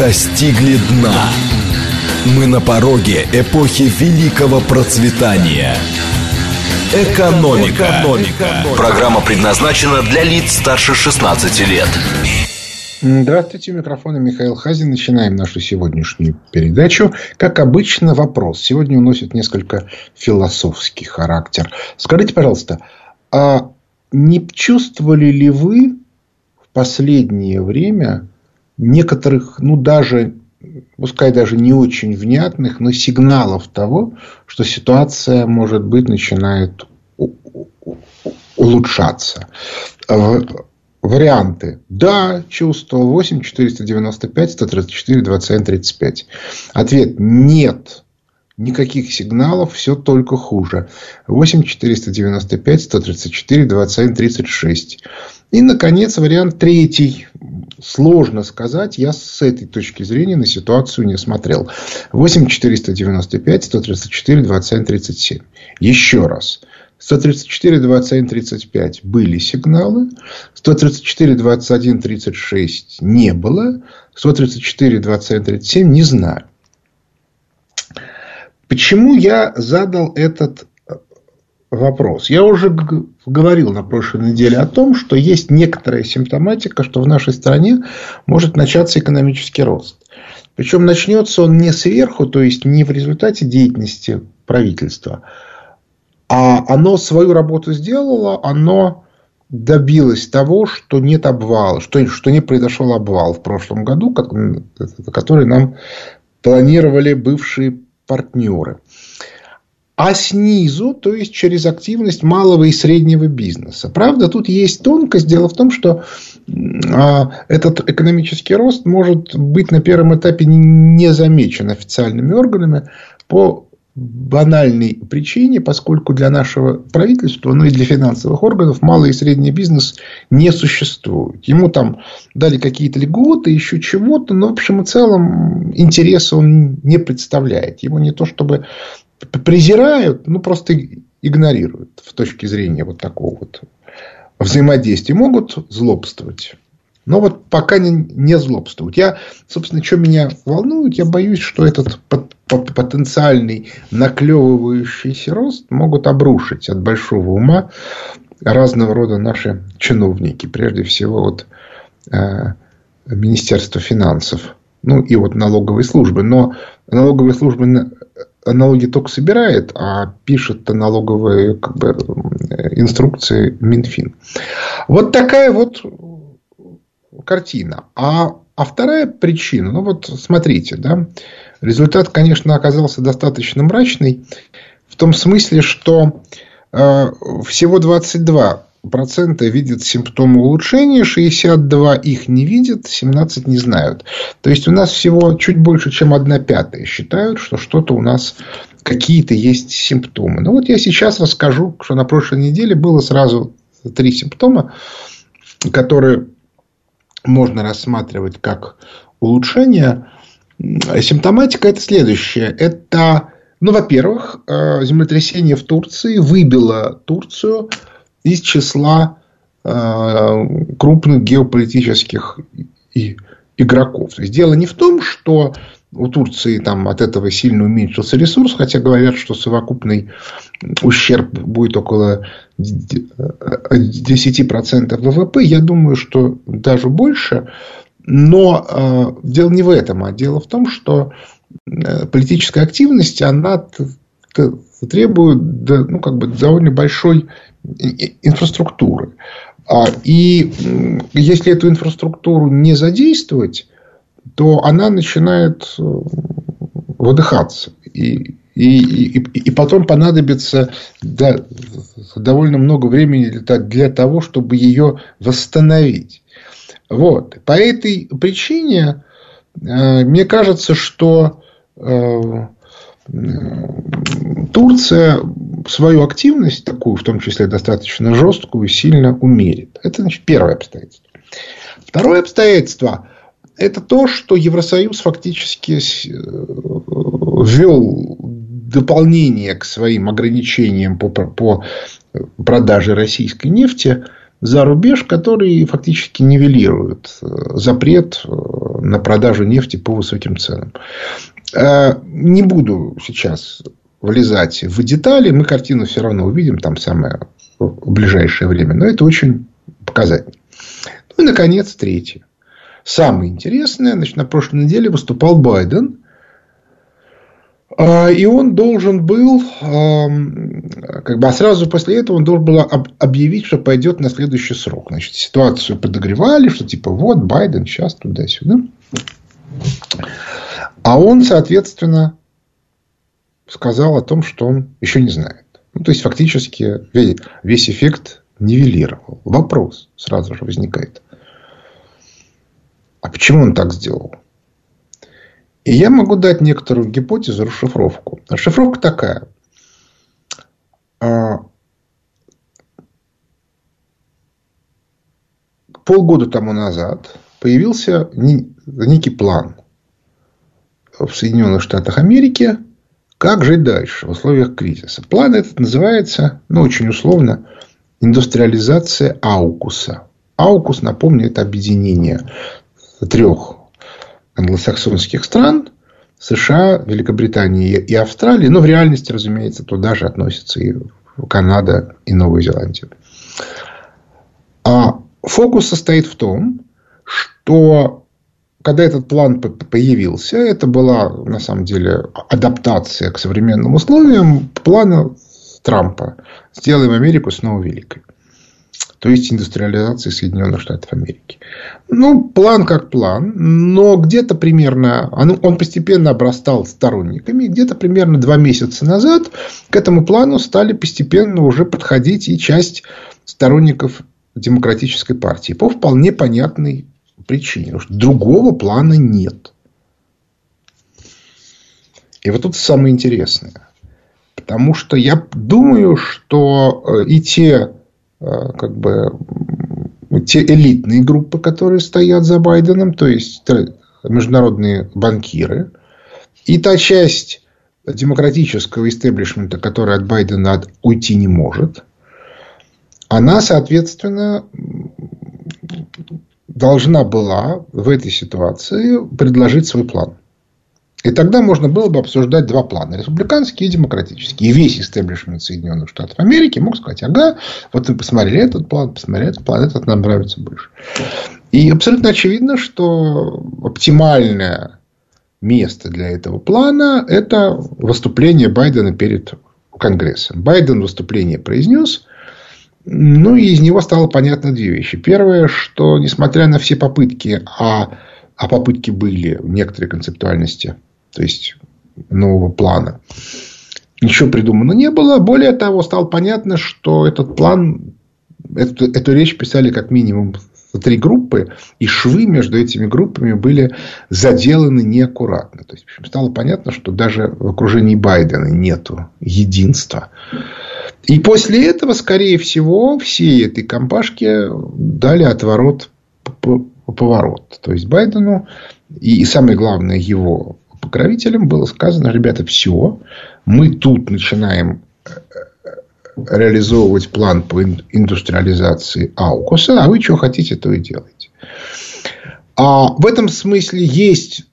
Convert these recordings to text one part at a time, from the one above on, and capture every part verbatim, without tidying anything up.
достигли дна. Мы на пороге эпохи великого процветания. Экономика. Экономика. Программа предназначена для лиц старше шестнадцати лет. Здравствуйте, у микрофона Михаил Хазин. Начинаем нашу сегодняшнюю передачу. Как обычно, вопрос. Сегодня он носит несколько философский характер. Скажите, пожалуйста, а не чувствовали ли вы в последнее время некоторых, ну даже, пускай даже не очень внятных, но сигналов того, что ситуация, может быть, начинает улучшаться? Варианты. Да, чувствовал. восемь четыреста девяносто пять сто тридцать четыре двадцать один тридцать пять. Ответ. Нет. Никаких сигналов. Все только хуже. восемь четыреста девяносто пять сто тридцать четыре двадцать один тридцать шесть. И, наконец, вариант третий. Сложно сказать. Я с этой точки зрения на ситуацию не смотрел. восемь четыреста девяносто пять сто тридцать четыре двадцать один тридцать семь. Еще раз. сто тридцать четыре двадцать один тридцать пять были сигналы, сто тридцать четыре двадцать один тридцать шесть не было, сто тридцать четыре двадцать один тридцать семь не знаю. Почему я задал этот вопрос? Я уже говорил на прошлой неделе о том, что есть некоторая симптоматика, что в нашей стране может начаться экономический рост. Причем начнется он не сверху, то есть не в результате деятельности правительства, а оно свою работу сделало, оно добилось того, что нет обвала, что, что не произошел обвал в прошлом году, который нам планировали бывшие партнеры. А снизу, то есть через активность малого и среднего бизнеса. Правда, тут есть тонкость. Дело в том, что этот экономический рост может быть на первом этапе не замечен официальными органами по банальной причине, поскольку для нашего правительства, ну и для финансовых органов, малый и средний бизнес не существует. Ему там дали какие-то льготы, еще чего-то, но в общем и целом интереса он не представляет. Его не то чтобы презирают, ну просто игнорируют в точке зрения вот такого вот взаимодействия. Могут злобствовать. Но вот пока не, не злобствуют. Я, собственно, что меня волнует, я боюсь, что этот потенциальный наклевывающийся рост могут обрушить от большого ума разного рода наши чиновники. Прежде всего, вот, э, Министерства финансов. Ну, и вот налоговой службы. Но налоговая служба на, налоги только собирает, а пишет-то налоговые как бы, инструкции Минфин. Вот такая вот картина. А, а вторая причина, ну вот смотрите, да, результат, конечно, оказался достаточно мрачный, в том смысле, что э, всего двадцать два процента видят симптомы улучшения, шестьдесят два процента их не видят, семнадцать процентов не знают. То есть у нас всего чуть больше, чем одна пятая считают, что что-то у нас какие-то есть симптомы. Ну вот я сейчас расскажу, что на прошлой неделе было сразу три симптома, которые можно рассматривать как улучшение. Симптоматика это следующее. Это, ну, во-первых, землетрясение в Турции выбило Турцию из числа э, крупных геополитических и, игроков. То есть дело не в том, что у Турции там, от этого сильно уменьшился ресурс, хотя говорят, что совокупный ущерб будет около десять процентов ВВП. Я думаю, что даже больше. Но э, дело не в этом, а дело в том, что политическая активность, она требует ну, как бы довольно большой инфраструктуры. И если эту инфраструктуру не задействовать, то она начинает выдыхаться. И, и, и, и потом понадобится да, довольно много времени для, для того, чтобы ее восстановить. Вот. По этой причине, э, мне кажется, что э, Турция свою активность, такую, в том числе достаточно жесткую, сильно умерит. Это, значит, первое обстоятельство. Второе обстоятельство – это то, что Евросоюз фактически ввел дополнение к своим ограничениям по, по продаже российской нефти за рубеж, которые фактически нивелируют запрет на продажу нефти по высоким ценам. Не буду сейчас влезать в детали. Мы картину все равно увидим там самое в ближайшее время. Но это очень показательно. Ну и, наконец, третье. Самое интересное. Значит, на прошлой неделе выступал Байден. И он должен был, как бы, а сразу после этого он должен был объявить, что пойдет на следующий срок. Значит, ситуацию подогревали, что типа вот Байден сейчас туда-сюда. А он, соответственно, сказал о том, что он еще не знает. Ну, то есть, фактически весь эффект нивелировал. Вопрос сразу же возникает. А почему он так сделал? И я могу дать некоторую гипотезу, расшифровку. Расшифровка такая. Полгода тому назад появился некий план в Соединенных Штатах Америки, как жить дальше в условиях кризиса. План этот называется, ну, очень условно, индустриализация аукуса. аукус, напомню, это объединение трех англосаксонских стран: США, Великобритании и Австралии. Но в реальности, разумеется, туда же относятся и Канада, и Новая Зеландия. А фокус состоит в том, что когда этот план появился, это была на самом деле адаптация к современным условиям плана Трампа «Сделаем Америку снова великой», то есть индустриализации Соединенных Штатов Америки. Ну, план как план, но где-то примерно, он постепенно обрастал сторонниками, где-то примерно два месяца назад к этому плану стали постепенно уже подходить и часть сторонников Демократической партии. По вполне понятной причине, потому что другого плана нет. И вот тут самое интересное. Потому что я думаю, что и те... как бы те элитные группы, которые стоят за Байденом, то есть международные банкиры, и та часть демократического истеблишмента, которая от Байдена уйти не может, она, соответственно, должна была в этой ситуации предложить свой план. И тогда можно было бы обсуждать два плана. Республиканский и демократический. И весь истеблишмент Соединенных Штатов Америки мог сказать: ага, вот вы посмотрели этот план, посмотрели этот план, этот нам нравится больше. И абсолютно очевидно, что оптимальное место для этого плана — это выступление Байдена перед Конгрессом. Байден выступление произнес. Ну, и из него стало понятно две вещи. Первое, что несмотря на все попытки, а, а попытки были в некоторой концептуальности, то есть нового плана, ничего придумано не было. Более того, стало понятно, что этот план, эту, эту речь писали как минимум три группы, и швы между этими группами были заделаны неаккуратно. То есть, в общем, стало понятно, что даже в окружении Байдена нету единства. И после этого, скорее всего, всей этой компашке дали отворот, поворот. То есть, Байдену и, самое главное, его покровителям было сказано: ребята, все, мы тут начинаем реализовывать план по индустриализации аукуса, а вы что хотите, то и делайте. А в этом смысле есть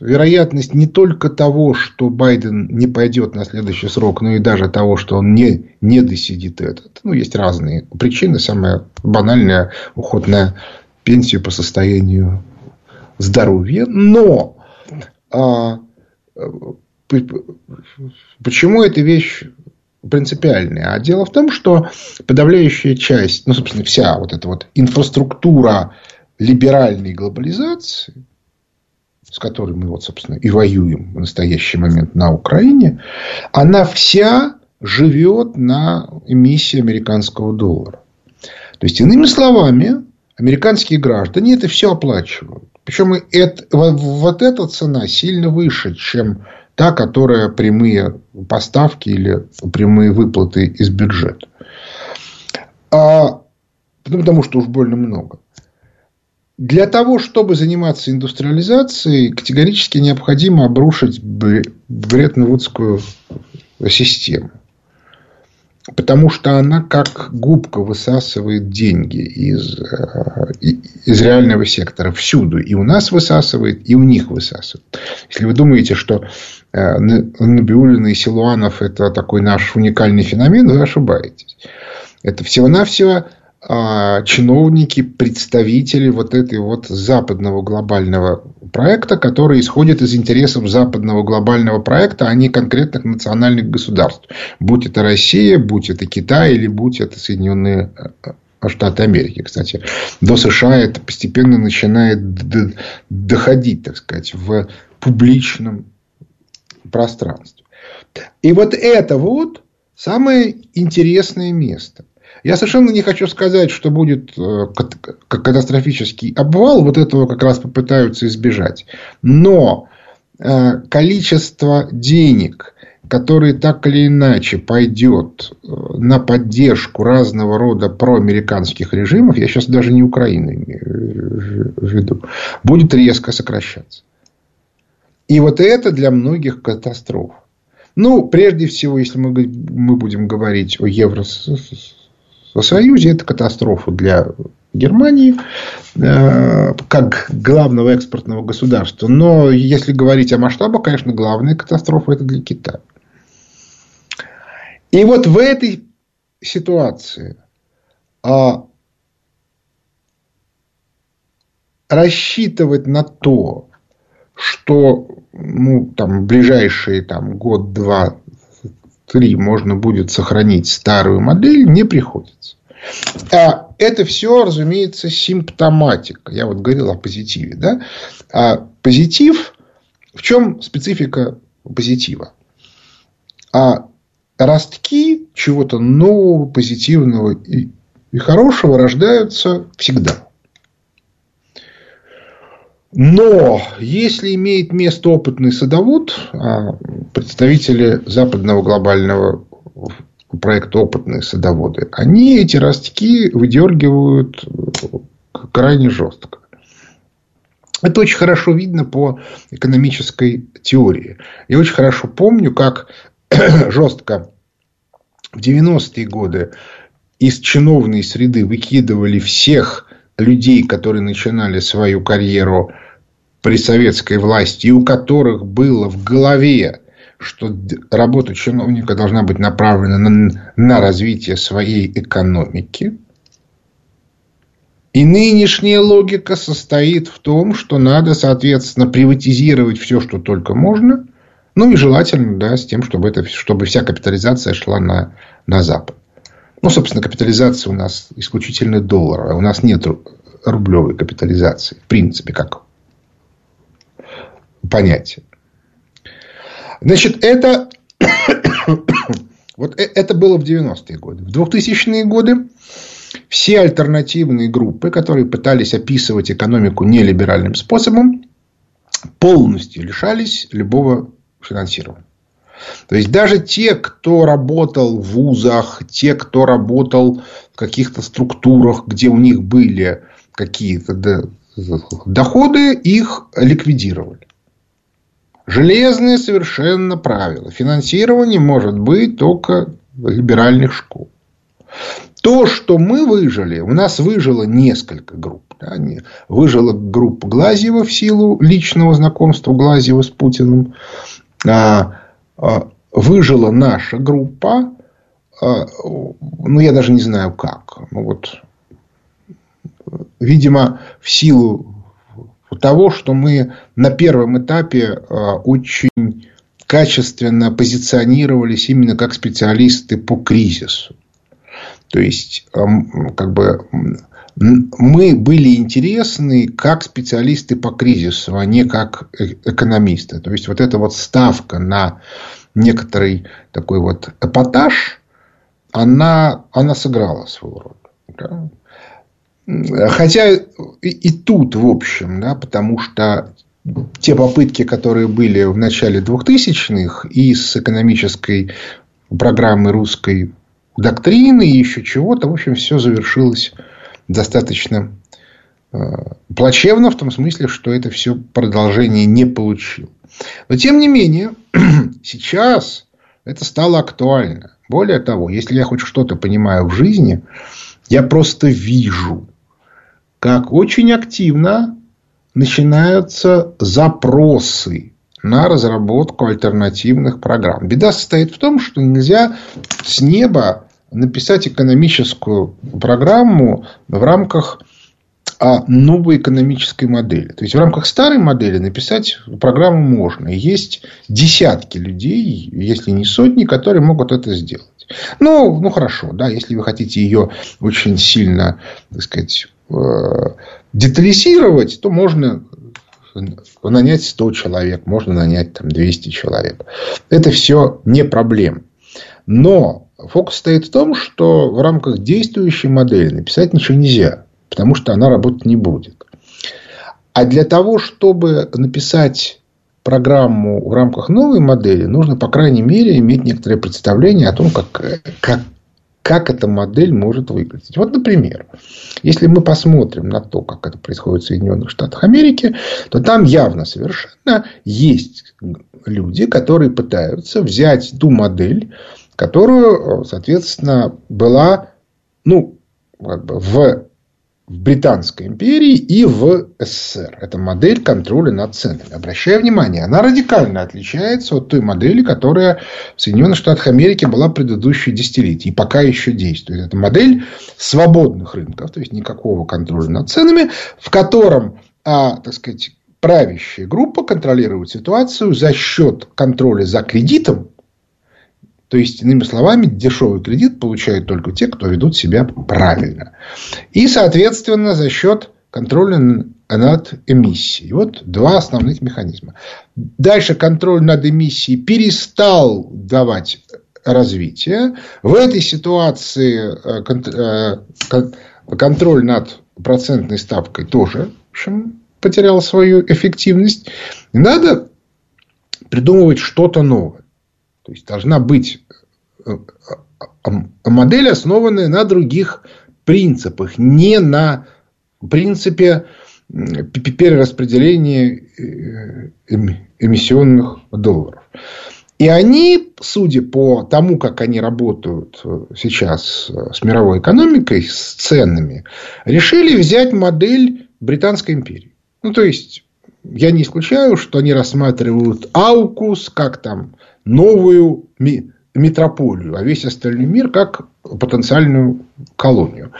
вероятность не только того, что Байден не пойдет на следующий срок, но и даже того, что он не, не досидит этот. Ну, есть разные причины. Самая банальная — уход на пенсию по состоянию здоровья. Но а, почему эта вещь принципиальная? А дело в том, что подавляющая часть, ну, собственно, вся вот эта вот инфраструктура либеральной глобализации, с которой мы, вот, собственно, и воюем в настоящий момент на Украине, она вся живет на эмиссии американского доллара. То есть, иными словами, американские граждане это все оплачивают. Причем это, вот эта цена сильно выше, чем та, которая прямые поставки или прямые выплаты из бюджета. А, потому что уж больно много. Для того, чтобы заниматься индустриализацией, категорически необходимо обрушить Бреттон-Вудскую систему. Потому что она как губка высасывает деньги из, из реального сектора всюду. И у нас высасывает, и у них высасывает. Если вы думаете, что Набиуллина и Силуанов – это такой наш уникальный феномен, вы ошибаетесь. Это всего-навсего чиновники, представители вот этой вот западного глобального проекта, который исходит из интересов западного глобального проекта, а не конкретных национальных государств. Будь это Россия, будь это Китай или будь это Соединенные Штаты Америки. Кстати, до США это постепенно начинает доходить, так сказать, в публичном пространстве. И вот это вот самое интересное место. Я совершенно не хочу сказать, что будет катастрофический обвал. Вот этого как раз попытаются избежать. Но количество денег, которые так или иначе пойдет на поддержку разного рода проамериканских режимов, я сейчас даже не Украину имею в виду, будет резко сокращаться. И вот это для многих катастрофа. Ну, прежде всего, если мы, мы будем говорить о Евросоюзе, в Союзе это катастрофа для Германии э, как главного экспортного государства. Но если говорить о масштабах, конечно, главная катастрофа это для Китая. И вот в этой ситуации э, рассчитывать на то, что ну, там, ближайшие там, год-два три можно будет сохранить старую модель, не приходится. А это все, разумеется, симптоматика. Я вот говорил о позитиве. Да? А позитив, в чем специфика позитива? А ростки чего-то нового, позитивного и, и хорошего рождаются всегда. Но если имеет место опытный садовод, представители западного глобального проекта опытные садоводы, они эти ростки выдергивают крайне жестко. Это очень хорошо видно по экономической теории. Я очень хорошо помню, как жестко в девяностые годы из чиновной среды выкидывали всех людей, которые начинали свою карьеру при советской власти, и у которых было в голове, что работа чиновника должна быть направлена на, на развитие своей экономики. И нынешняя логика состоит в том, что надо, соответственно, приватизировать все, что только можно. Ну, и желательно, да, с тем, чтобы, это, чтобы вся капитализация шла на, на Запад. Ну, собственно, капитализация у нас исключительно долларовая. У нас нет рублевой капитализации. В принципе, как понятие. Значит, это, вот это было в девяностые годы. В двухтысячные годы все альтернативные группы, которые пытались описывать экономику нелиберальным способом, полностью лишались любого финансирования. То есть, даже те, кто работал в вузах, те, кто работал в каких-то структурах, где у них были какие-то доходы, их ликвидировали. Железное совершенно правило. Финансирование может быть только в либеральных школ. То, что мы выжили, у нас выжило несколько групп. Да? Выжила группа Глазьева в силу личного знакомства Глазьева с Путиным. Выжила наша группа, ну, я даже не знаю, как. Ну, вот, видимо, в силу того, что мы на первом этапе очень качественно позиционировались именно как специалисты по кризису. То есть, как бы, мы были интересны как специалисты по кризису, а не как экономисты. То есть, вот эта вот ставка на некоторый такой вот эпатаж, она, она сыграла свою роль. Да? Хотя и, и тут, в общем, да, потому что те попытки, которые были в начале двухтысячных и с экономической программы русской доктрины и еще чего-то, в общем, все завершилось достаточно э, плачевно, в том смысле, что это все продолжение не получило. Но, тем не менее, сейчас это стало актуально. Более того, если я хоть что-то понимаю в жизни, я просто вижу, как очень активно начинаются запросы на разработку альтернативных программ. Беда состоит в том, что нельзя с неба написать экономическую программу в рамках новой экономической модели. То есть, в рамках старой модели написать программу можно. Есть десятки людей, если не сотни, которые могут это сделать. Ну, ну хорошо, да, если вы хотите ее очень сильно, так сказать, детализировать, то можно нанять сто человек, можно нанять там, двести человек. Это все не проблема. Но фокус стоит в том, что в рамках действующей модели написать ничего нельзя, потому что она работать не будет. А для того, чтобы написать программу в рамках новой модели, нужно, по крайней мере, иметь некоторое представление о том, как, как, как эта модель может выглядеть. Вот, например, если мы посмотрим на то, как это происходит в Соединенных Штатах Америки, то там явно совершенно есть люди, которые пытаются взять ту модель, которую, соответственно, была, ну, как бы в... в Британской империи и в СССР. Это модель контроля над ценами. Обращаю внимание, она радикально отличается от той модели, которая в Соединенных Штатах Америки была в предыдущие десятилетия и пока еще действует. Это модель свободных рынков, то есть никакого контроля над ценами, в котором, а, так сказать, правящая группа контролирует ситуацию за счет контроля за кредитом. То есть, иными словами, дешевый кредит получают только те, кто ведут себя правильно. И, соответственно, за счет контроля над эмиссией. Вот два основных механизма. Дальше контроль над эмиссией перестал давать развитие. В этой ситуации контроль над процентной ставкой тоже, в общем, потерял свою эффективность. И надо придумывать что-то новое. То есть, должна быть модель, основанная на других принципах, не на принципе перераспределения эмиссионных долларов. И они, судя по тому, как они работают сейчас с мировой экономикой, с ценами, решили взять модель Британской империи. Ну, то есть, я не исключаю, что они рассматривают аукус как там... новую метрополию, а весь остальной мир как потенциальную колонию.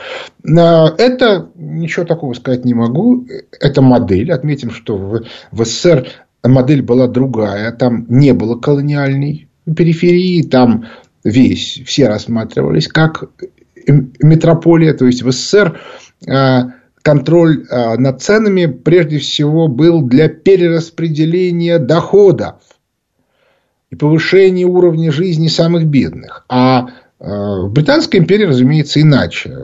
Это ничего такого сказать не могу. Это модель. Отметим, что в СССР модель была другая. Там не было колониальной периферии. Там весь, все рассматривались как метрополия. То есть, в СССР контроль над ценами прежде всего был для перераспределения доходов и повышение уровня жизни самых бедных. А в Британской империи, разумеется, иначе.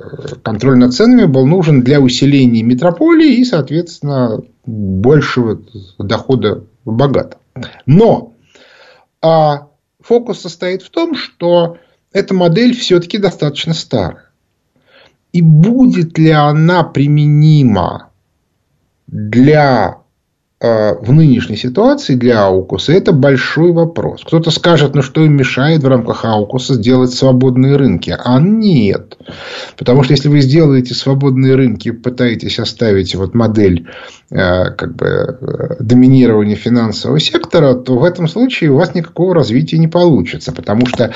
Контроль над ценами был нужен для усиления метрополии и, соответственно, большего дохода богатых. Но а фокус состоит в том, что эта модель все-таки достаточно старая. И будет ли она применима для... в нынешней ситуации для аукуса, это большой вопрос. Кто-то скажет, ну что им мешает в рамках аукуса сделать свободные рынки? А нет. Потому что если вы сделаете свободные рынки, пытаетесь оставить вот модель как бы доминирования финансового сектора, то в этом случае у вас никакого развития не получится. Потому что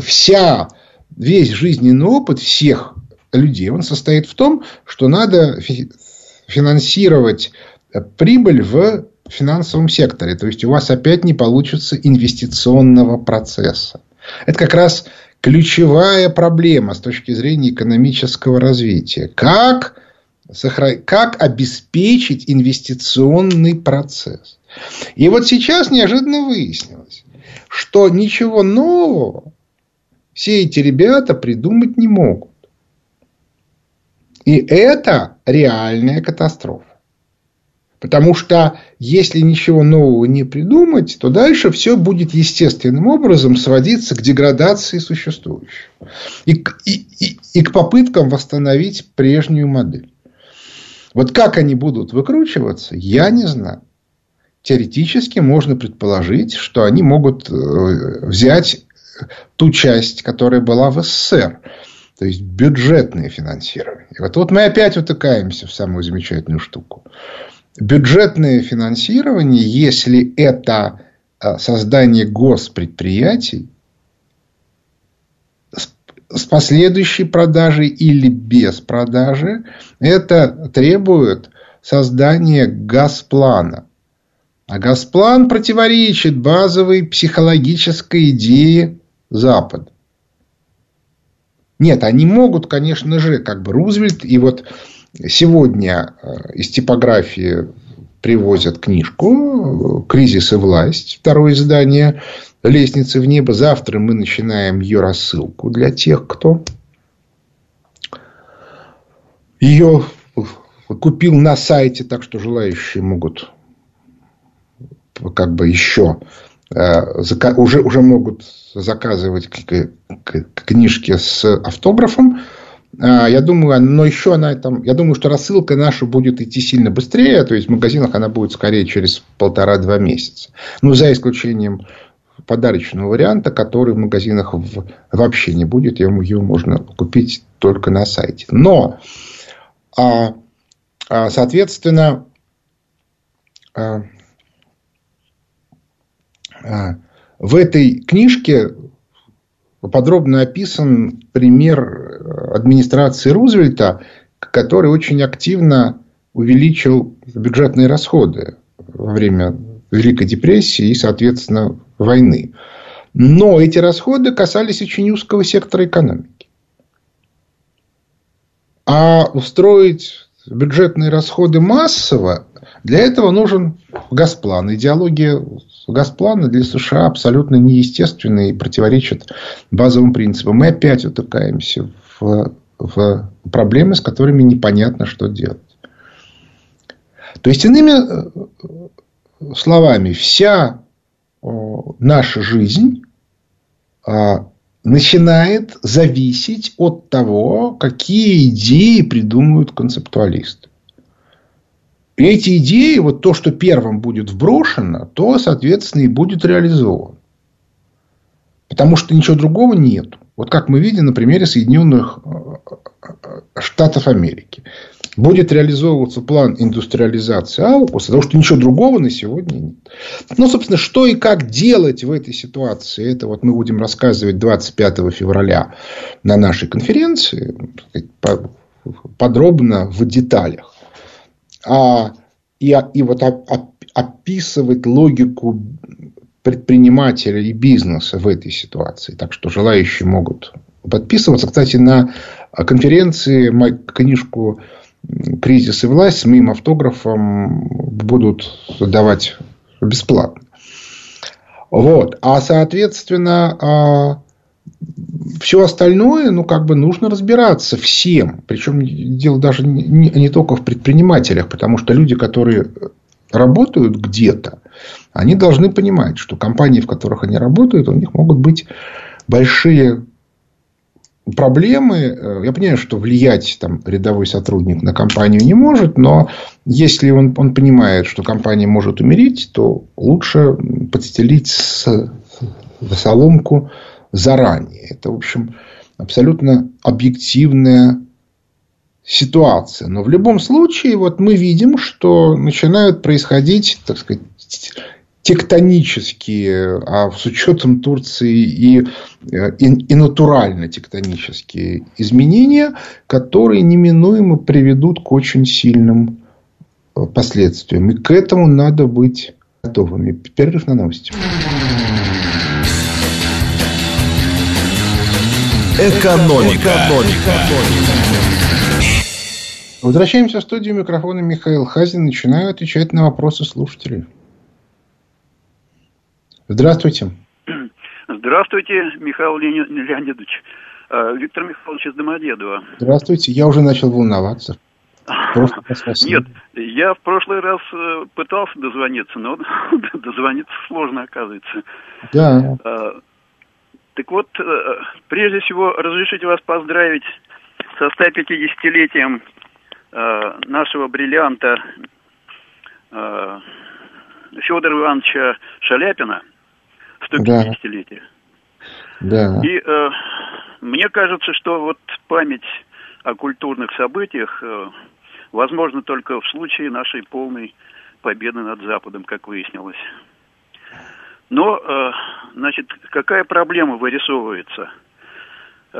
вся, весь жизненный опыт всех людей, он состоит в том, что надо финансировать прибыль в финансовом секторе. То есть, у вас опять не получится инвестиционного процесса. Это как раз ключевая проблема с точки зрения экономического развития. Как, сохран... как обеспечить инвестиционный процесс? И вот сейчас неожиданно выяснилось, что ничего нового все эти ребята придумать не могут. И это реальная катастрофа. Потому что, если ничего нового не придумать, то дальше все будет естественным образом сводиться к деградации существующего. И, и, и, и к попыткам восстановить прежнюю модель. Вот как они будут выкручиваться, я не знаю. Теоретически можно предположить, что они могут взять ту часть, которая была в СССР. То есть, бюджетное финансирование. И вот, вот мы опять утыкаемся в самую замечательную штуку. Бюджетное финансирование, если это создание госпредприятий с последующей продажей или без продажи, это требует создания газплана. А газплан противоречит базовой психологической идее Запада. Нет, они могут, конечно же, как бы Рузвельт, и вот сегодня из типографии привозят книжку «Кризис и власть», второе издание «Лестницы в небо». Завтра мы начинаем ее рассылку для тех, кто ее купил на сайте, так что желающие могут как бы еще... Уже, уже могут заказывать книжки с автографом. Я думаю, но еще она там, я думаю, что рассылка наша будет идти сильно быстрее. То есть в магазинах она будет скорее через полтора-два месяца. Ну, за исключением подарочного варианта, который в магазинах вообще не будет. Ее можно купить только на сайте. Но, соответственно, в этой книжке подробно описан пример администрации Рузвельта, который очень активно увеличил бюджетные расходы во время Великой депрессии и, соответственно, войны. Но эти расходы касались очень узкого сектора экономики. А устроить бюджетные расходы массово, для этого нужен газплан. Идеология газплана для США абсолютно неестественна и противоречит базовым принципам. Мы опять утыкаемся в, в проблемы, с которыми непонятно, что делать. То есть, иными словами, вся наша жизнь начинает зависеть от того, какие идеи придумывают концептуалисты. И эти идеи, вот то, что первым будет вброшено, то, соответственно, и будет реализовано. Потому что ничего другого нет. Вот как мы видим на примере Соединенных Штатов Америки. Будет реализовываться план индустриализации аукус, потому что ничего другого на сегодня нет. Ну, собственно, что и как делать в этой ситуации, это вот мы будем рассказывать двадцать пятого февраля на нашей конференции. Подробно, в деталях. А, и, и вот описывать логику предпринимателя и бизнеса в этой ситуации. Так что желающие могут подписываться. Кстати, на конференции мою книжку «Кризис и власть» с моим автографом будут давать бесплатно. Вот. А, соответственно, все остальное, ну, как бы нужно разбираться всем. Причем дело даже не, не только в предпринимателях, потому что люди, которые работают где-то, они должны понимать, что компании, в которых они работают, у них могут быть большие проблемы. Я понимаю, что влиять там рядовой сотрудник на компанию не может, но если он, он понимает, что компания может умереть, то лучше подстелить с, соломку заранее. Это, в общем, абсолютно объективная ситуация. Но в любом случае, вот мы видим, что начинают происходить, так сказать, тектонические, а с учетом Турции и, и, и натурально тектонические изменения, которые неминуемо приведут к очень сильным последствиям. И к этому надо быть готовыми. Перерыв на новости. Экономика. Экономика. Возвращаемся в студию. Микрофона Михаил Хазин. Начинаю отвечать на вопросы слушателей. Здравствуйте. Здравствуйте, Михаил Ле... Леонидович. Виктор Михайлович из Домодедова. Здравствуйте. Я уже начал волноваться. Просто Нет, я в прошлый раз пытался дозвониться, но дозвониться сложно, оказывается. Да. Так вот, прежде всего, разрешите вас поздравить со ста пятидесятилетием нашего бриллианта Федора Ивановича Шаляпина. сто пятидесятилетие. Да. Да. И э, мне кажется, что вот память о культурных событиях э, возможна только в случае нашей полной победы над Западом, как выяснилось. Но, э, значит, какая проблема вырисовывается? Э,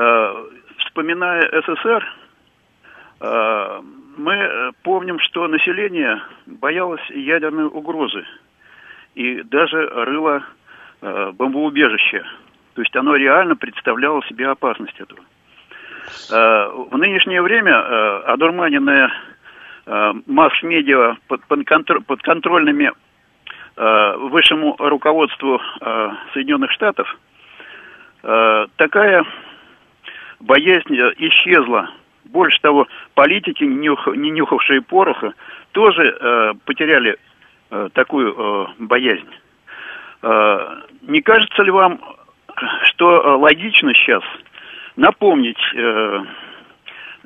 вспоминая СССР, э, мы помним, что население боялось ядерной угрозы и даже рыло э, бомбоубежище. То есть оно реально представляло себе опасность этого. Э, в нынешнее время э, одурманенное э, масс-медиа под, под контрольными э, высшему руководству э, Соединенных Штатов, э, такая боязнь исчезла. Больше того, политики, не нюхавшие пороха, тоже э, потеряли э, такую э, боязнь. Э, не кажется ли вам, что логично сейчас напомнить э,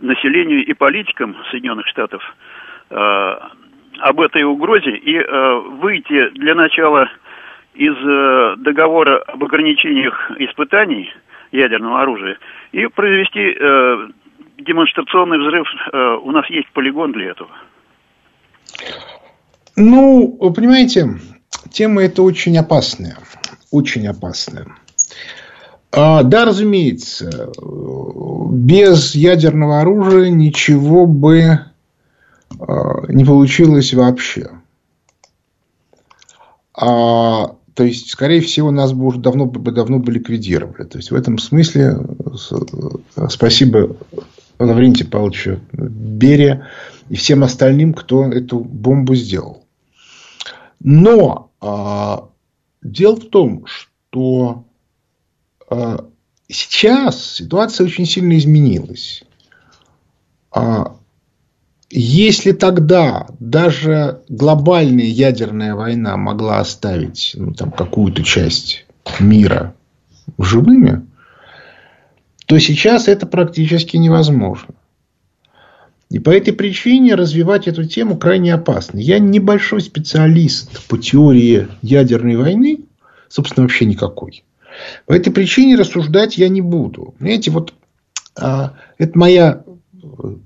населению и политикам Соединенных Штатов э, об этой угрозе и э, выйти для начала из э, договора об ограничениях испытаний ядерного оружия и произвести э, демонстрационный взрыв, э, у нас есть полигон для этого? Ну, вы понимаете, тема эта очень опасная. Очень опасная. А, да, разумеется, без ядерного оружия ничего бы а, не получилось вообще. А, то есть, скорее всего, нас бы уже давно, давно бы ликвидировали. То есть, в этом смысле спасибо Лаврентию Павловичу Берия и всем остальным, кто эту бомбу сделал. Но а, дело в том, что а, сейчас ситуация очень сильно изменилась. А, если тогда даже глобальная ядерная война могла оставить ну, там, какую-то часть мира живыми, то сейчас это практически невозможно. И по этой причине развивать эту тему крайне опасно. Я небольшой специалист по теории ядерной войны, собственно, вообще никакой. По этой причине рассуждать я не буду. Понимаете, вот а, это моя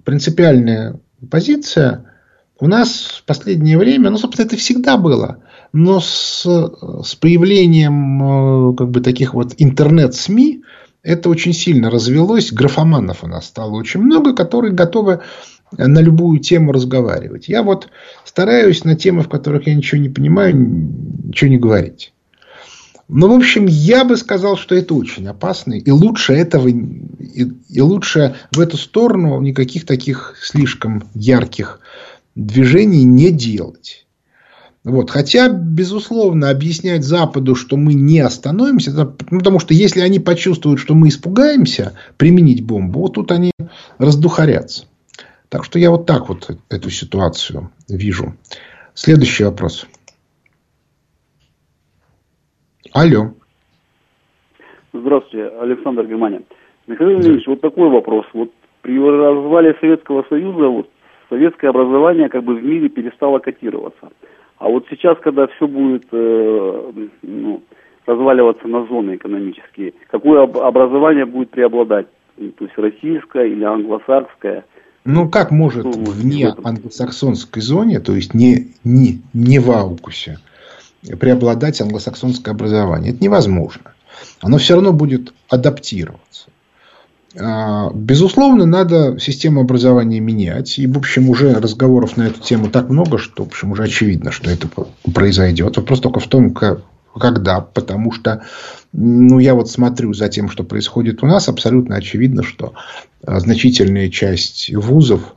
принципиальная позиция. У нас в последнее время, ну, собственно, это всегда было, но с, с появлением как бы, таких вот интернет-СМИ, это очень сильно развелось. Графоманов у нас стало очень много, которые готовы на любую тему разговаривать. Я вот стараюсь на темы, в которых я ничего не понимаю, ничего не говорить. Но, в общем, я бы сказал, что это очень опасно. И лучше этого, и, и лучше в эту сторону никаких таких слишком ярких движений не делать. Вот. Хотя, безусловно, объяснять Западу, что мы не остановимся, потому что если они почувствуют, что мы испугаемся применить бомбу, вот тут они раздухарятся. Так что я вот так вот эту ситуацию вижу. Следующий вопрос. Алло. Здравствуйте, Александр Германин. Михаил Ильич, да. Вот такой вопрос. Вот при развале Советского Союза вот, советское образование как бы в мире перестало котироваться. А вот сейчас, когда все будет э, ну, разваливаться на зоны экономические, какое об- образование будет преобладать? То есть российское или англосаксское? Ну, как может вне англосаксонской зоне, то есть не, не, не в аукусе, преобладать англосаксонское образование? Это невозможно. Оно все равно будет адаптироваться. Безусловно, надо систему образования менять. И, в общем, уже разговоров на эту тему так много, что, в общем, уже очевидно, что это произойдет. Вопрос только в том, когда. Потому что, ну, я вот смотрю за тем, что происходит у нас, абсолютно очевидно, что значительная часть вузов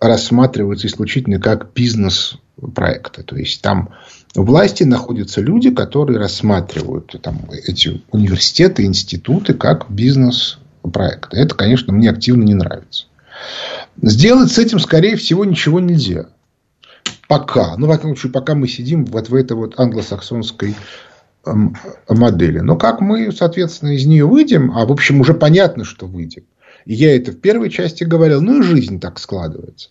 рассматривается исключительно как бизнес-проекты. То есть, там в власти находятся люди, которые рассматривают там, эти университеты, институты как бизнес-проекты. Проекта. Это, конечно, мне активно не нравится. Сделать с этим, скорее всего, ничего нельзя. Пока. Ну, во всяком случае, пока мы сидим вот в этой вот англосаксонской модели. Но как мы, соответственно, из нее выйдем, а, в общем, уже понятно, что выйдем. И я это в первой части говорил. Ну, и жизнь так складывается.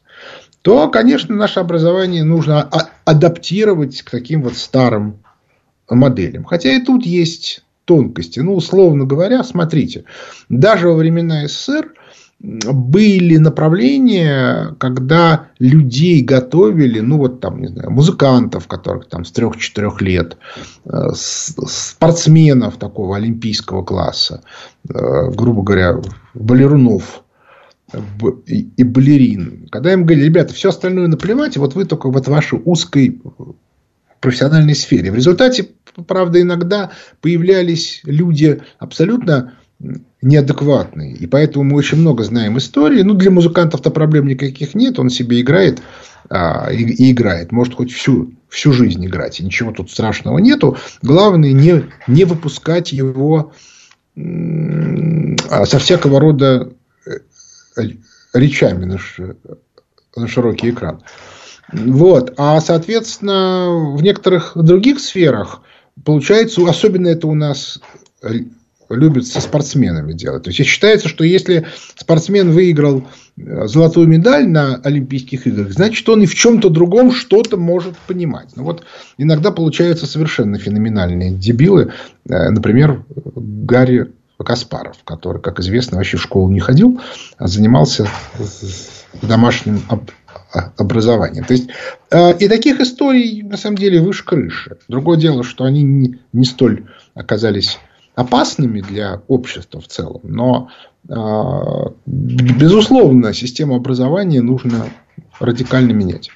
То, конечно, наше образование нужно адаптировать к таким вот старым моделям. Хотя и тут есть тонкости. Ну, условно говоря, смотрите, даже во времена СССР были направления, когда людей готовили, ну, вот там, не знаю, музыкантов, которых там с трех-четырех лет, спортсменов такого олимпийского класса, грубо говоря, балерунов и балерин. Когда им говорили, ребята, все остальное наплевать, вот вы только вот в вашей узкой профессиональной сфере. В результате, правда, иногда появлялись люди абсолютно неадекватные. И поэтому мы очень много знаем истории. Ну, для музыкантов-то проблем никаких нет. Он себе играет а, и, и играет. Может, хоть всю, всю жизнь играть. И ничего тут страшного нету. Главное, не, не выпускать его м- а, со всякого рода речами на, ш- на широкий экран. Вот. А, соответственно, в некоторых других сферах получается, особенно это у нас любят со спортсменами делать. То есть считается, что если спортсмен выиграл золотую медаль на Олимпийских играх, значит, он и в чем-то другом что-то может понимать. Но вот иногда получаются совершенно феноменальные дебилы. Например, Гарри Каспаров, который, как известно, вообще в школу не ходил, а занимался домашним образованием. То есть, и таких историй, на самом деле, выше крыши. Другое дело, что они не столь оказались опасными для общества в целом, но, безусловно, систему образования нужно радикально менять.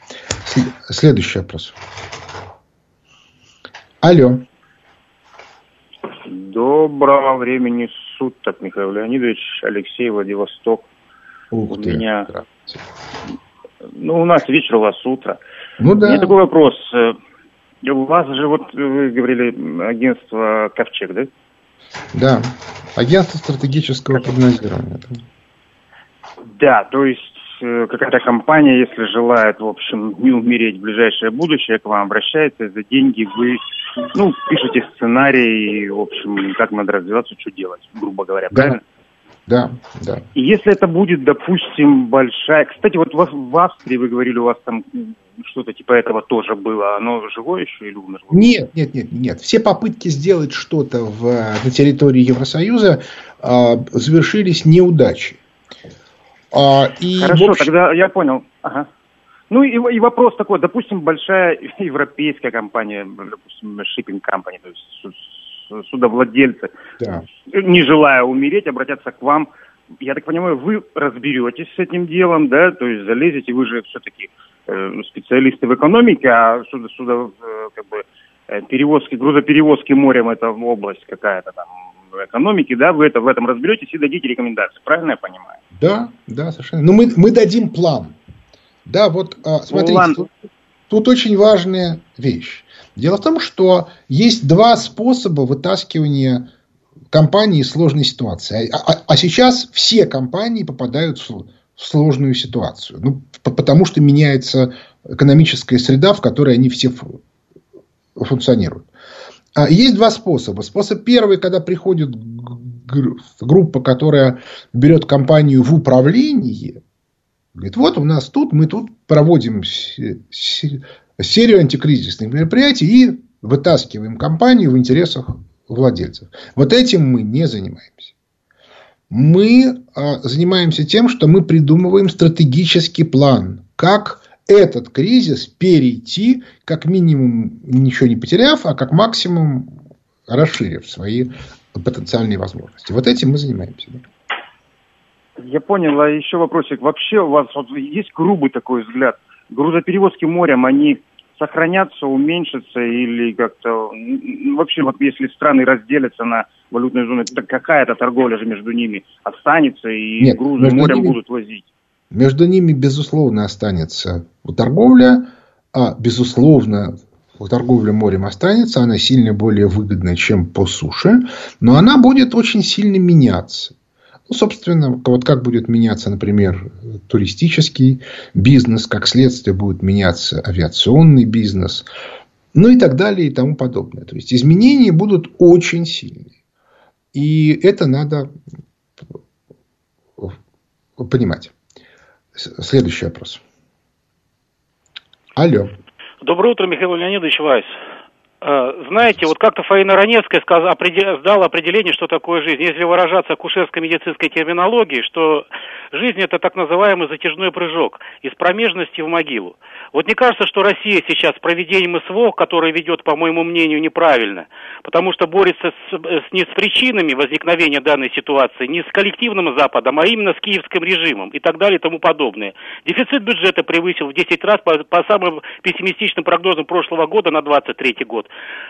Следующий вопрос. Алло. Доброго времени суток, Михаил Леонидович, Алексей, Владивосток. Ух ты. У меня... Ну, у нас вечер, у вас утро. Ну, да. У меня такой вопрос. У вас же, вот вы говорили, агентство «Ковчег», да? Да, агентство стратегического прогнозирования. Да, то есть какая-то компания, если желает, в общем, не умереть в ближайшее будущее, к вам обращается за деньги, вы, ну, пишете сценарий, в общем, как надо развиваться, что делать, грубо говоря, да. Правильно? Да, да. И если это будет, допустим, большая... Кстати, вот в Австрии, вы говорили, у вас там что-то типа этого тоже было. Оно живое еще или умерло? Нет, нет, нет, нет. Все попытки сделать что-то в, на территории Евросоюза э, завершились неудачей. А, и Хорошо, общем... тогда я понял. Ага. Ну и, и вопрос такой. Допустим, большая европейская компания, допустим, shipping company, то есть... судовладельцы, да. Не желая умереть, обратятся к вам. Я так понимаю, вы разберетесь с этим делом, да, то есть залезете, вы же все-таки э, специалисты в экономике, а судо, судо, э, как бы, э, перевозки, грузоперевозки морем, это область какая-то там экономики, да, вы это, в этом разберетесь и дадите рекомендации, правильно я понимаю? Да, да, совершенно. Но мы, мы дадим план. Да, вот, э, смотрите, план. Тут, тут очень важная вещь. Дело в том, что есть два способа вытаскивания компании из сложной ситуации. А, а, а сейчас все компании попадают в сложную ситуацию. Ну, потому что меняется экономическая среда, в которой они все функционируют. А есть два способа. Способ первый, когда приходит группа, которая берет компанию в управление. Говорит, вот у нас тут, мы тут проводим... серию антикризисных мероприятий и вытаскиваем компанию в интересах владельцев. Вот этим мы не занимаемся. Мы а, занимаемся тем, что мы придумываем стратегический план, как этот кризис перейти, как минимум ничего не потеряв, а как максимум расширив свои потенциальные возможности. Вот этим мы занимаемся. Я понял. А еще вопросик. Вообще у вас вот есть грубый такой взгляд? Грузоперевозки морем, они сохранятся, уменьшатся или как-то... Вообще, вот если страны разделятся на валютные зоны, то какая-то торговля же между ними останется, и Нет, грузы морем ними, будут возить. Между ними, безусловно, останется торговля, а, безусловно, торговля морем останется, она сильно более выгодна, чем по суше, но она будет очень сильно меняться. Ну, собственно, вот как будет меняться, например, туристический бизнес, как следствие будет меняться авиационный бизнес, ну и так далее и тому подобное. То есть, изменения будут очень сильные. И это надо понимать. Следующий вопрос. Алло. Доброе утро, Михаил Леонидович Вайс. Знаете, вот как-то Фаина Раневская сказала, дала определение, что такое жизнь. Если выражаться акушерской медицинской терминологией, что жизнь – это так называемый затяжной прыжок из промежности в могилу. Вот мне кажется, что Россия сейчас с проведением СВО, которое ведет, по моему мнению, неправильно, потому что борется с, с, не с причинами возникновения данной ситуации, не с коллективным Западом, а именно с киевским режимом и так далее и тому подобное. Дефицит бюджета превысил в десять раз по, по самым пессимистичным прогнозам прошлого года на двадцать третий год.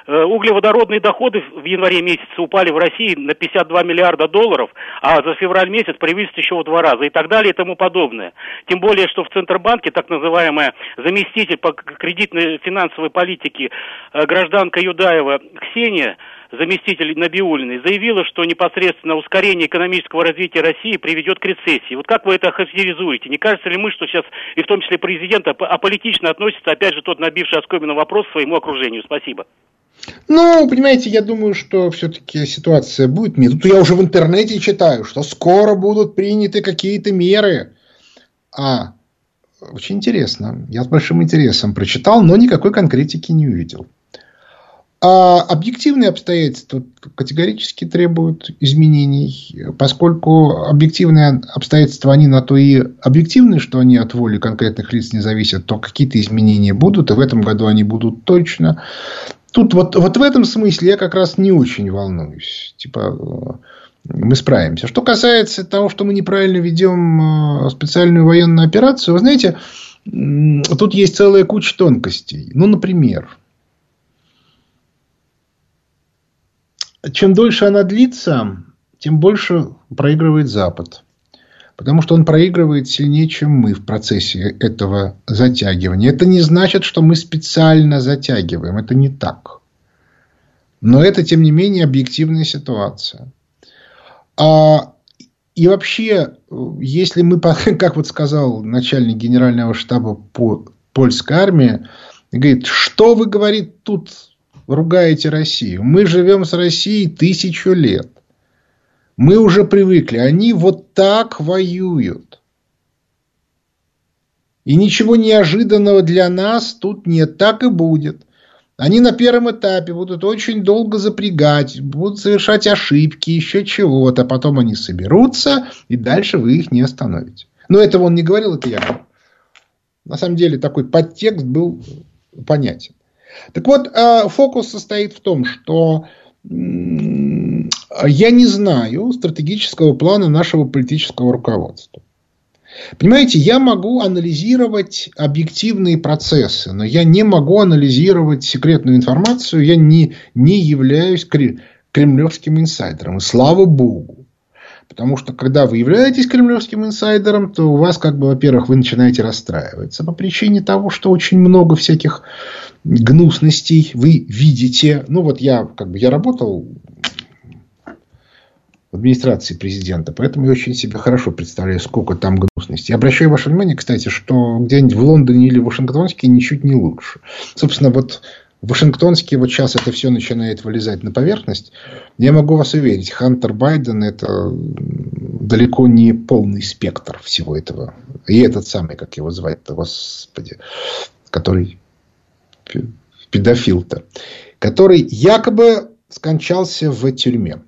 Углеводородные доходы в январе месяце упали в России на пятьдесят два миллиарда долларов, а за февраль месяц превысит еще в два раза и так далее и тому подобное. Тем более, что в Центробанке так называемая заместитель по кредитной финансовой политике гражданка Юдаева Ксения, заместитель Набиуллиной, заявила, что непосредственно ускорение экономического развития России приведет к рецессии. Вот как вы это характеризуете? Не кажется ли мы, что сейчас и в том числе президент аполитично относится, опять же, тот набивший оскомину вопрос своему окружению? Спасибо. Ну, понимаете, я думаю, что все-таки ситуация будет. Тут я уже в интернете читаю, что скоро будут приняты какие-то меры. А, очень интересно. Я с большим интересом прочитал, но никакой конкретики не увидел. А объективные обстоятельства категорически требуют изменений, поскольку объективные обстоятельства, они на то и объективны, что они от воли конкретных лиц не зависят, то какие-то изменения будут, и в этом году они будут точно. Тут вот, вот в этом смысле я как раз не очень волнуюсь. Типа, мы справимся. Что касается того, что мы неправильно ведем специальную военную операцию, вы знаете, тут есть целая куча тонкостей. Ну, например... Чем дольше она длится, тем больше проигрывает Запад. Потому что он проигрывает сильнее, чем мы в процессе этого затягивания. Это не значит, что мы специально затягиваем. Это не так. Но это, тем не менее, объективная ситуация. А, и вообще, если мы, как вот сказал начальник генерального штаба по польской армии, говорит, что вы, говорит, тут... ругаете Россию. Мы живем с Россией тысячу лет. Мы уже привыкли. Они вот так воюют. И ничего неожиданного для нас тут нет. Так и будет. Они на первом этапе будут очень долго запрягать. Будут совершать ошибки, еще чего-то. Потом они соберутся. И дальше вы их не остановите. Но этого он не говорил, это я говорю. На самом деле такой подтекст был понятен. Так вот, фокус состоит в том, что я не знаю стратегического плана нашего политического руководства. Понимаете, я могу анализировать объективные процессы, но я не могу анализировать секретную информацию, я не, не являюсь кремлевским инсайдером. И слава богу. Потому что, когда вы являетесь кремлевским инсайдером, то у вас, как бы, во-первых, вы начинаете расстраиваться по причине того, что очень много всяких гнусностей вы видите. Ну, вот я, как бы, я работал в администрации президента, поэтому я очень себе хорошо представляю, сколько там гнусностей. Я обращаю ваше внимание, кстати, что где-нибудь в Лондоне или в Вашингтонске ничуть не лучше. Собственно, вот... В Вашингтонске вот сейчас это все начинает вылезать на поверхность. Я могу вас уверить, Хантер Байден – это далеко не полный спектр всего этого. И этот самый, как его звать-то, господи, который педофил-то, который якобы скончался в тюрьме.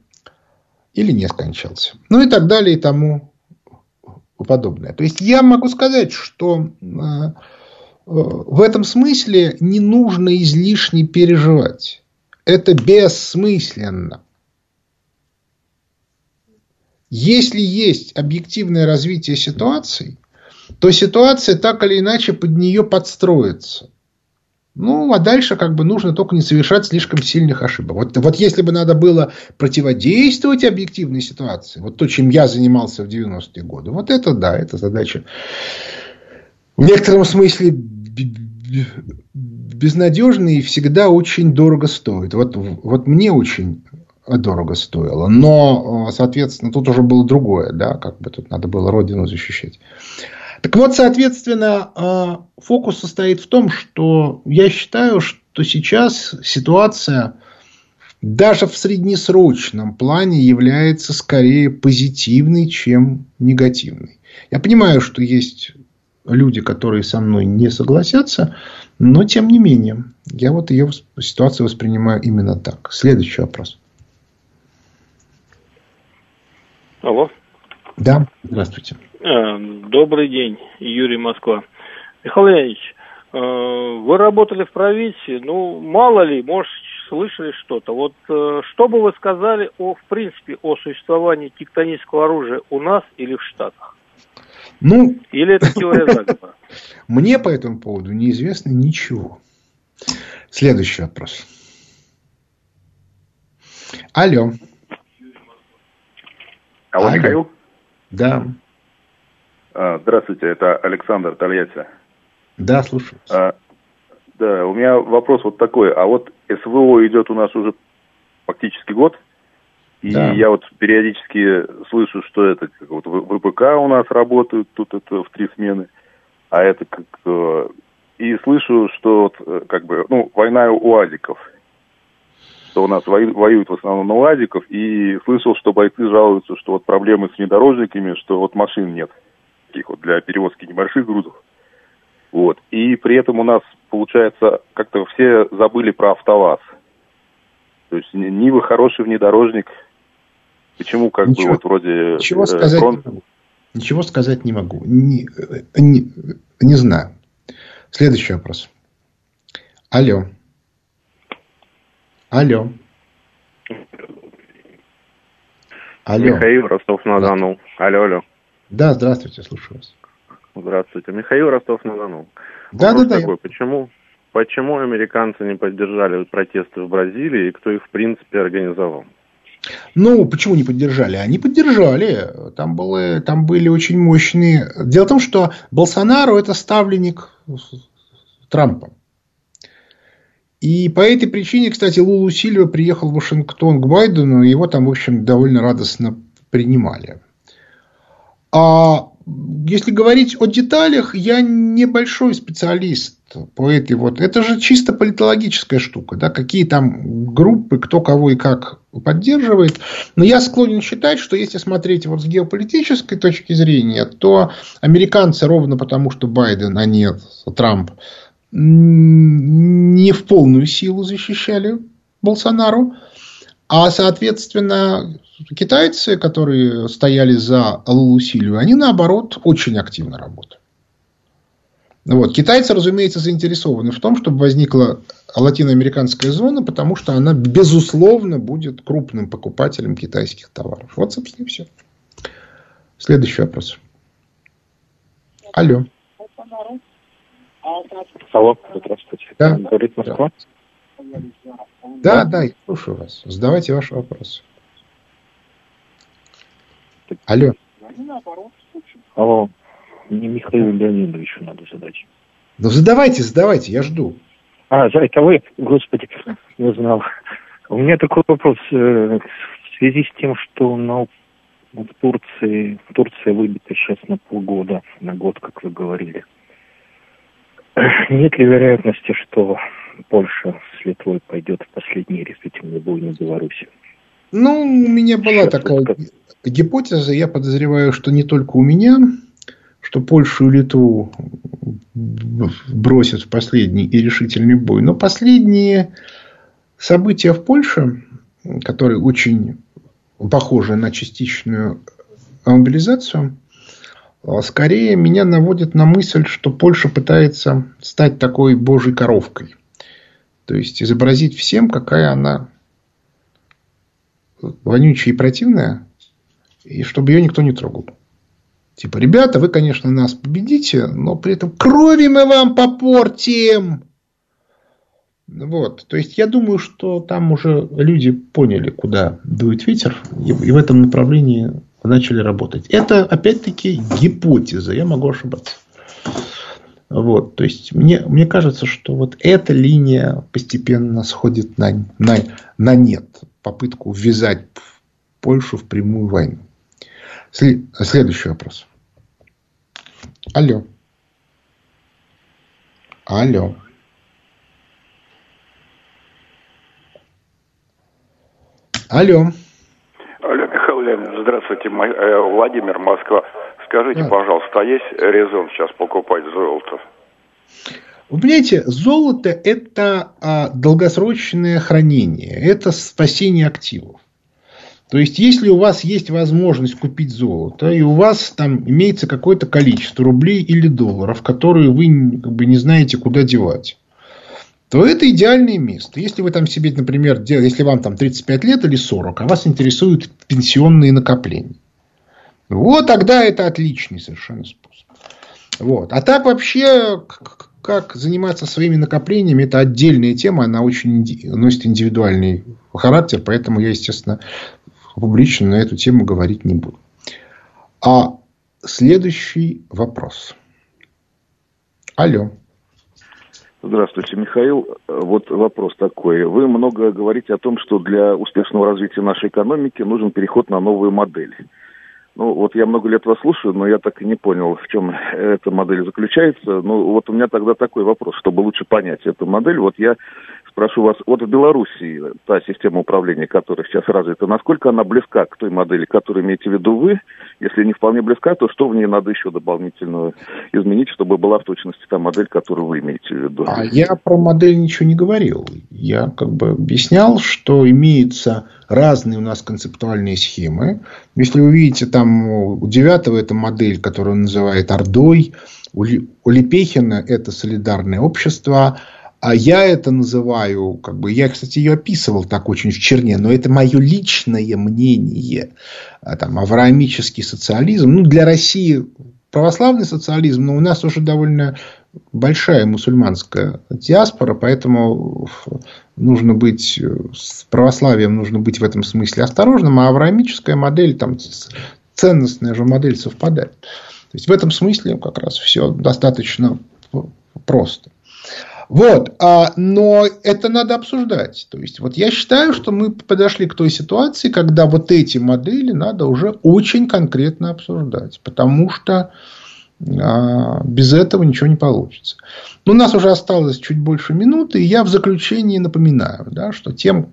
Или не скончался. Ну и так далее и тому подобное. То есть, я могу сказать, что... В этом смысле не нужно излишне переживать. Это бессмысленно. Если есть объективное развитие ситуации, то ситуация так или иначе под нее подстроится. Ну, а дальше как бы нужно только не совершать слишком сильных ошибок. Вот, вот если бы надо было противодействовать объективной ситуации, вот то, чем я занимался в девяностые годы, вот это да, это задача. В некотором смысле безнадежные всегда очень дорого стоят. Вот, вот мне очень дорого стоило. Но, соответственно, тут уже было другое. Да? Как бы тут надо было родину защищать. Так вот, соответственно, фокус состоит в том, что я считаю, что сейчас ситуация даже в среднесрочном плане является скорее позитивной, чем негативной. Я понимаю, что есть... люди, которые со мной не согласятся, но тем не менее, я вот ее ситуацию воспринимаю именно так. Следующий вопрос. Алло. Да, здравствуйте. Добрый день, Юрий, Москва. Михаил Леонидович, вы работали в провинции, ну, мало ли, может, слышали что-то. Вот что бы вы сказали о, в принципе, о существовании тектонического оружия у нас или в Штатах? Ну, или это теория заговора? Мне по этому поводу неизвестно ничего. Следующий вопрос. Алло. Алло, Михаил? Да. Здравствуйте, это Александр, Тольятти. Да, слушаю. А, да, у меня вопрос вот такой. А вот СВО идет у нас уже фактически год. И да. Я вот периодически слышу, что это как, вот ВПК у нас работают, тут это в три смены. А это как... И слышу, что вот, как бы, ну, война у уазиков. Что у нас воюют в основном на уазиков. И слышал, что бойцы жалуются, что вот проблемы с внедорожниками, что вот машин нет. Таких вот для перевозки небольших грузов. Вот. И при этом у нас, получается, как-то все забыли про АвтоВАЗ. То есть Нива хороший внедорожник. Почему как ничего, бы вот вроде... Ничего э, сказать, крон... не, могу. Ничего сказать не могу. Не, не, не знаю. Следующий вопрос. Алло. Алло. Алло. Михаил, Ростов-на-Дону. Да. Алло, алло. Да, здравствуйте, слушаю вас. Здравствуйте. Михаил, Ростов-на-Дону. Да, да, да. Такой, почему, почему американцы не поддержали протесты в Бразилии и кто их, в принципе, организовал? Ну, почему не поддержали? Они поддержали. Там были, там были очень мощные... Дело в том, что Болсонаро – это ставленник Трампа. И по этой причине, кстати, Лула да Силва приехал в Вашингтон к Байдену, и его там, в общем, довольно радостно принимали. А... Если говорить о деталях, я небольшой специалист по этой вот... Это же чисто политологическая штука, да? Какие там группы, кто кого и как поддерживает. Но я склонен считать, что если смотреть вот с геополитической точки зрения, то американцы ровно потому, что Байден, а не Трамп, не в полную силу защищали Болсонару. А, соответственно, китайцы, которые стояли за Лулу Силву, они, наоборот, очень активно работают. Вот. Китайцы, разумеется, заинтересованы в том, чтобы возникла латиноамериканская зона, потому что она, безусловно, будет крупным покупателем китайских товаров. Вот, собственно, и все. Следующий вопрос. Алло. Алло, здравствуйте. Да. Говорит Москва. Да, да, да, я слушаю вас. Задавайте ваш вопрос. Алло. Алло. Мне Михаилу Леонидовичу надо задать. Ну, задавайте, задавайте, я жду. А, за это вы, господи, не знал. У меня такой вопрос э, в связи с тем, что на, в Турции, Турция выбита сейчас на полгода, на год, как вы говорили. Нет ли вероятности, что Польша с Литвой пойдет в последние решительные войны в Беларуси? Ну, у меня была сейчас такая вот... гипотеза. Я подозреваю, что не только у меня, что Польшу и Литву бросят в последний и решительный бой. Но последние события в Польше, которые очень похожи на частичную мобилизацию, скорее меня наводит на мысль, что Польша пытается стать такой божьей коровкой. То есть изобразить всем, какая она вонючая и противная, и чтобы ее никто не трогал. Типа, ребята, вы, конечно, нас победите, но при этом крови мы вам попортим. Вот. То есть я думаю, что там уже люди поняли, куда дует ветер, и в этом направлении начали работать. Это, опять-таки, гипотеза. Я могу ошибаться. Вот. То есть мне, мне кажется, что вот эта линия постепенно сходит на, на, на нет. Попытку ввязать Польшу в прямую войну. След, следующий вопрос. Алло. Алло. Алло. Алло, Михаил Леонидович, здравствуйте, Владимир, Москва. Скажите, пожалуйста, а есть резон сейчас покупать золото? Вы понимаете, золото – это а, долгосрочное хранение, это спасение активов. То есть, если у вас есть возможность купить золото, и у вас там имеется какое-то количество рублей или долларов, которые вы как бы не знаете, куда девать, то это идеальное место. Если вы там себе, например, дел... если вам там тридцать пять лет или сорок, а вас интересуют пенсионные накопления, вот тогда это отличный совершенно способ. Вот. А так вообще, как заниматься своими накоплениями, это отдельная тема, она очень инди... носит индивидуальный характер, поэтому я, естественно, публично на эту тему говорить не буду. А следующий вопрос. Алло. Здравствуйте, Михаил. Вот вопрос такой. Вы много говорите о том, что для успешного развития нашей экономики нужен переход на новую модель. Ну, вот я много лет вас слушаю, но я так и не понял, в чем эта модель заключается. Ну, вот у меня тогда такой вопрос, чтобы лучше понять эту модель. Вот я спрошу вас, вот в Белоруссии та система управления, которая сейчас развита, насколько она близка к той модели, которую имеете в виду вы? Если не вполне близка, то что в ней надо еще дополнительно изменить, чтобы была в точности та модель, которую вы имеете в виду? А я про модель ничего не говорил. Я как бы объяснял, что имеются разные у нас концептуальные схемы. Если вы видите, там у Девятого это модель, которую он называет Ордой, у Лепехина это солидарное общество. А я это называю, как бы, я, кстати, ее описывал так очень в черне, но это мое личное мнение. Там, авраамический социализм. Ну, для России православный социализм, но у нас уже довольно большая мусульманская диаспора, поэтому нужно быть с православием, нужно быть в этом смысле осторожным, а авраамическая модель, там, ценностная же модель совпадает. То есть в этом смысле как раз все достаточно просто. Вот, а, но это надо обсуждать. То есть, вот я считаю, что мы подошли к той ситуации, когда вот эти модели надо уже очень конкретно обсуждать, потому что а, без этого ничего не получится. Но у нас уже осталось чуть больше минуты, и я в заключении напоминаю, да, что тем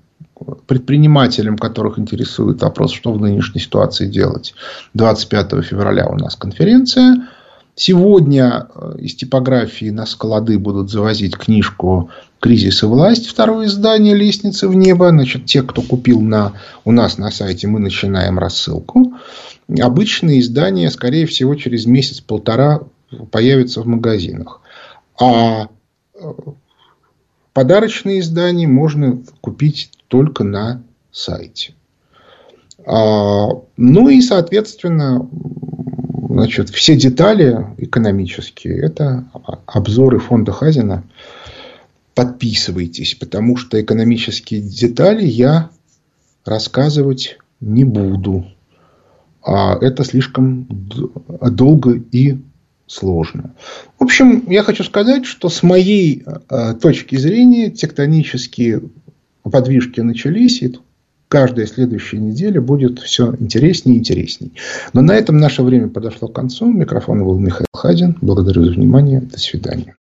предпринимателям, которых интересует вопрос, что в нынешней ситуации делать, двадцать пятого февраля у нас конференция. Сегодня из типографии на склады будут завозить книжку «Кризис и власть», второе издание «Лестница в небо». Значит, те, кто купил на, у нас на сайте, мы начинаем рассылку. Обычные издания, скорее всего, через месяц-полтора появятся в магазинах. А подарочные издания можно купить только на сайте. Ну и, соответственно... Значит, все детали экономические, это обзоры фонда Хазина. Подписывайтесь, потому что экономические детали я рассказывать не буду. А это слишком долго и сложно. В общем, я хочу сказать, что с моей точки зрения тектонические подвижки начались, и каждая следующая неделя будет все интереснее и интересней. Но на этом наше время подошло к концу. Микрофон был Михаил Хазин. Благодарю за внимание. До свидания.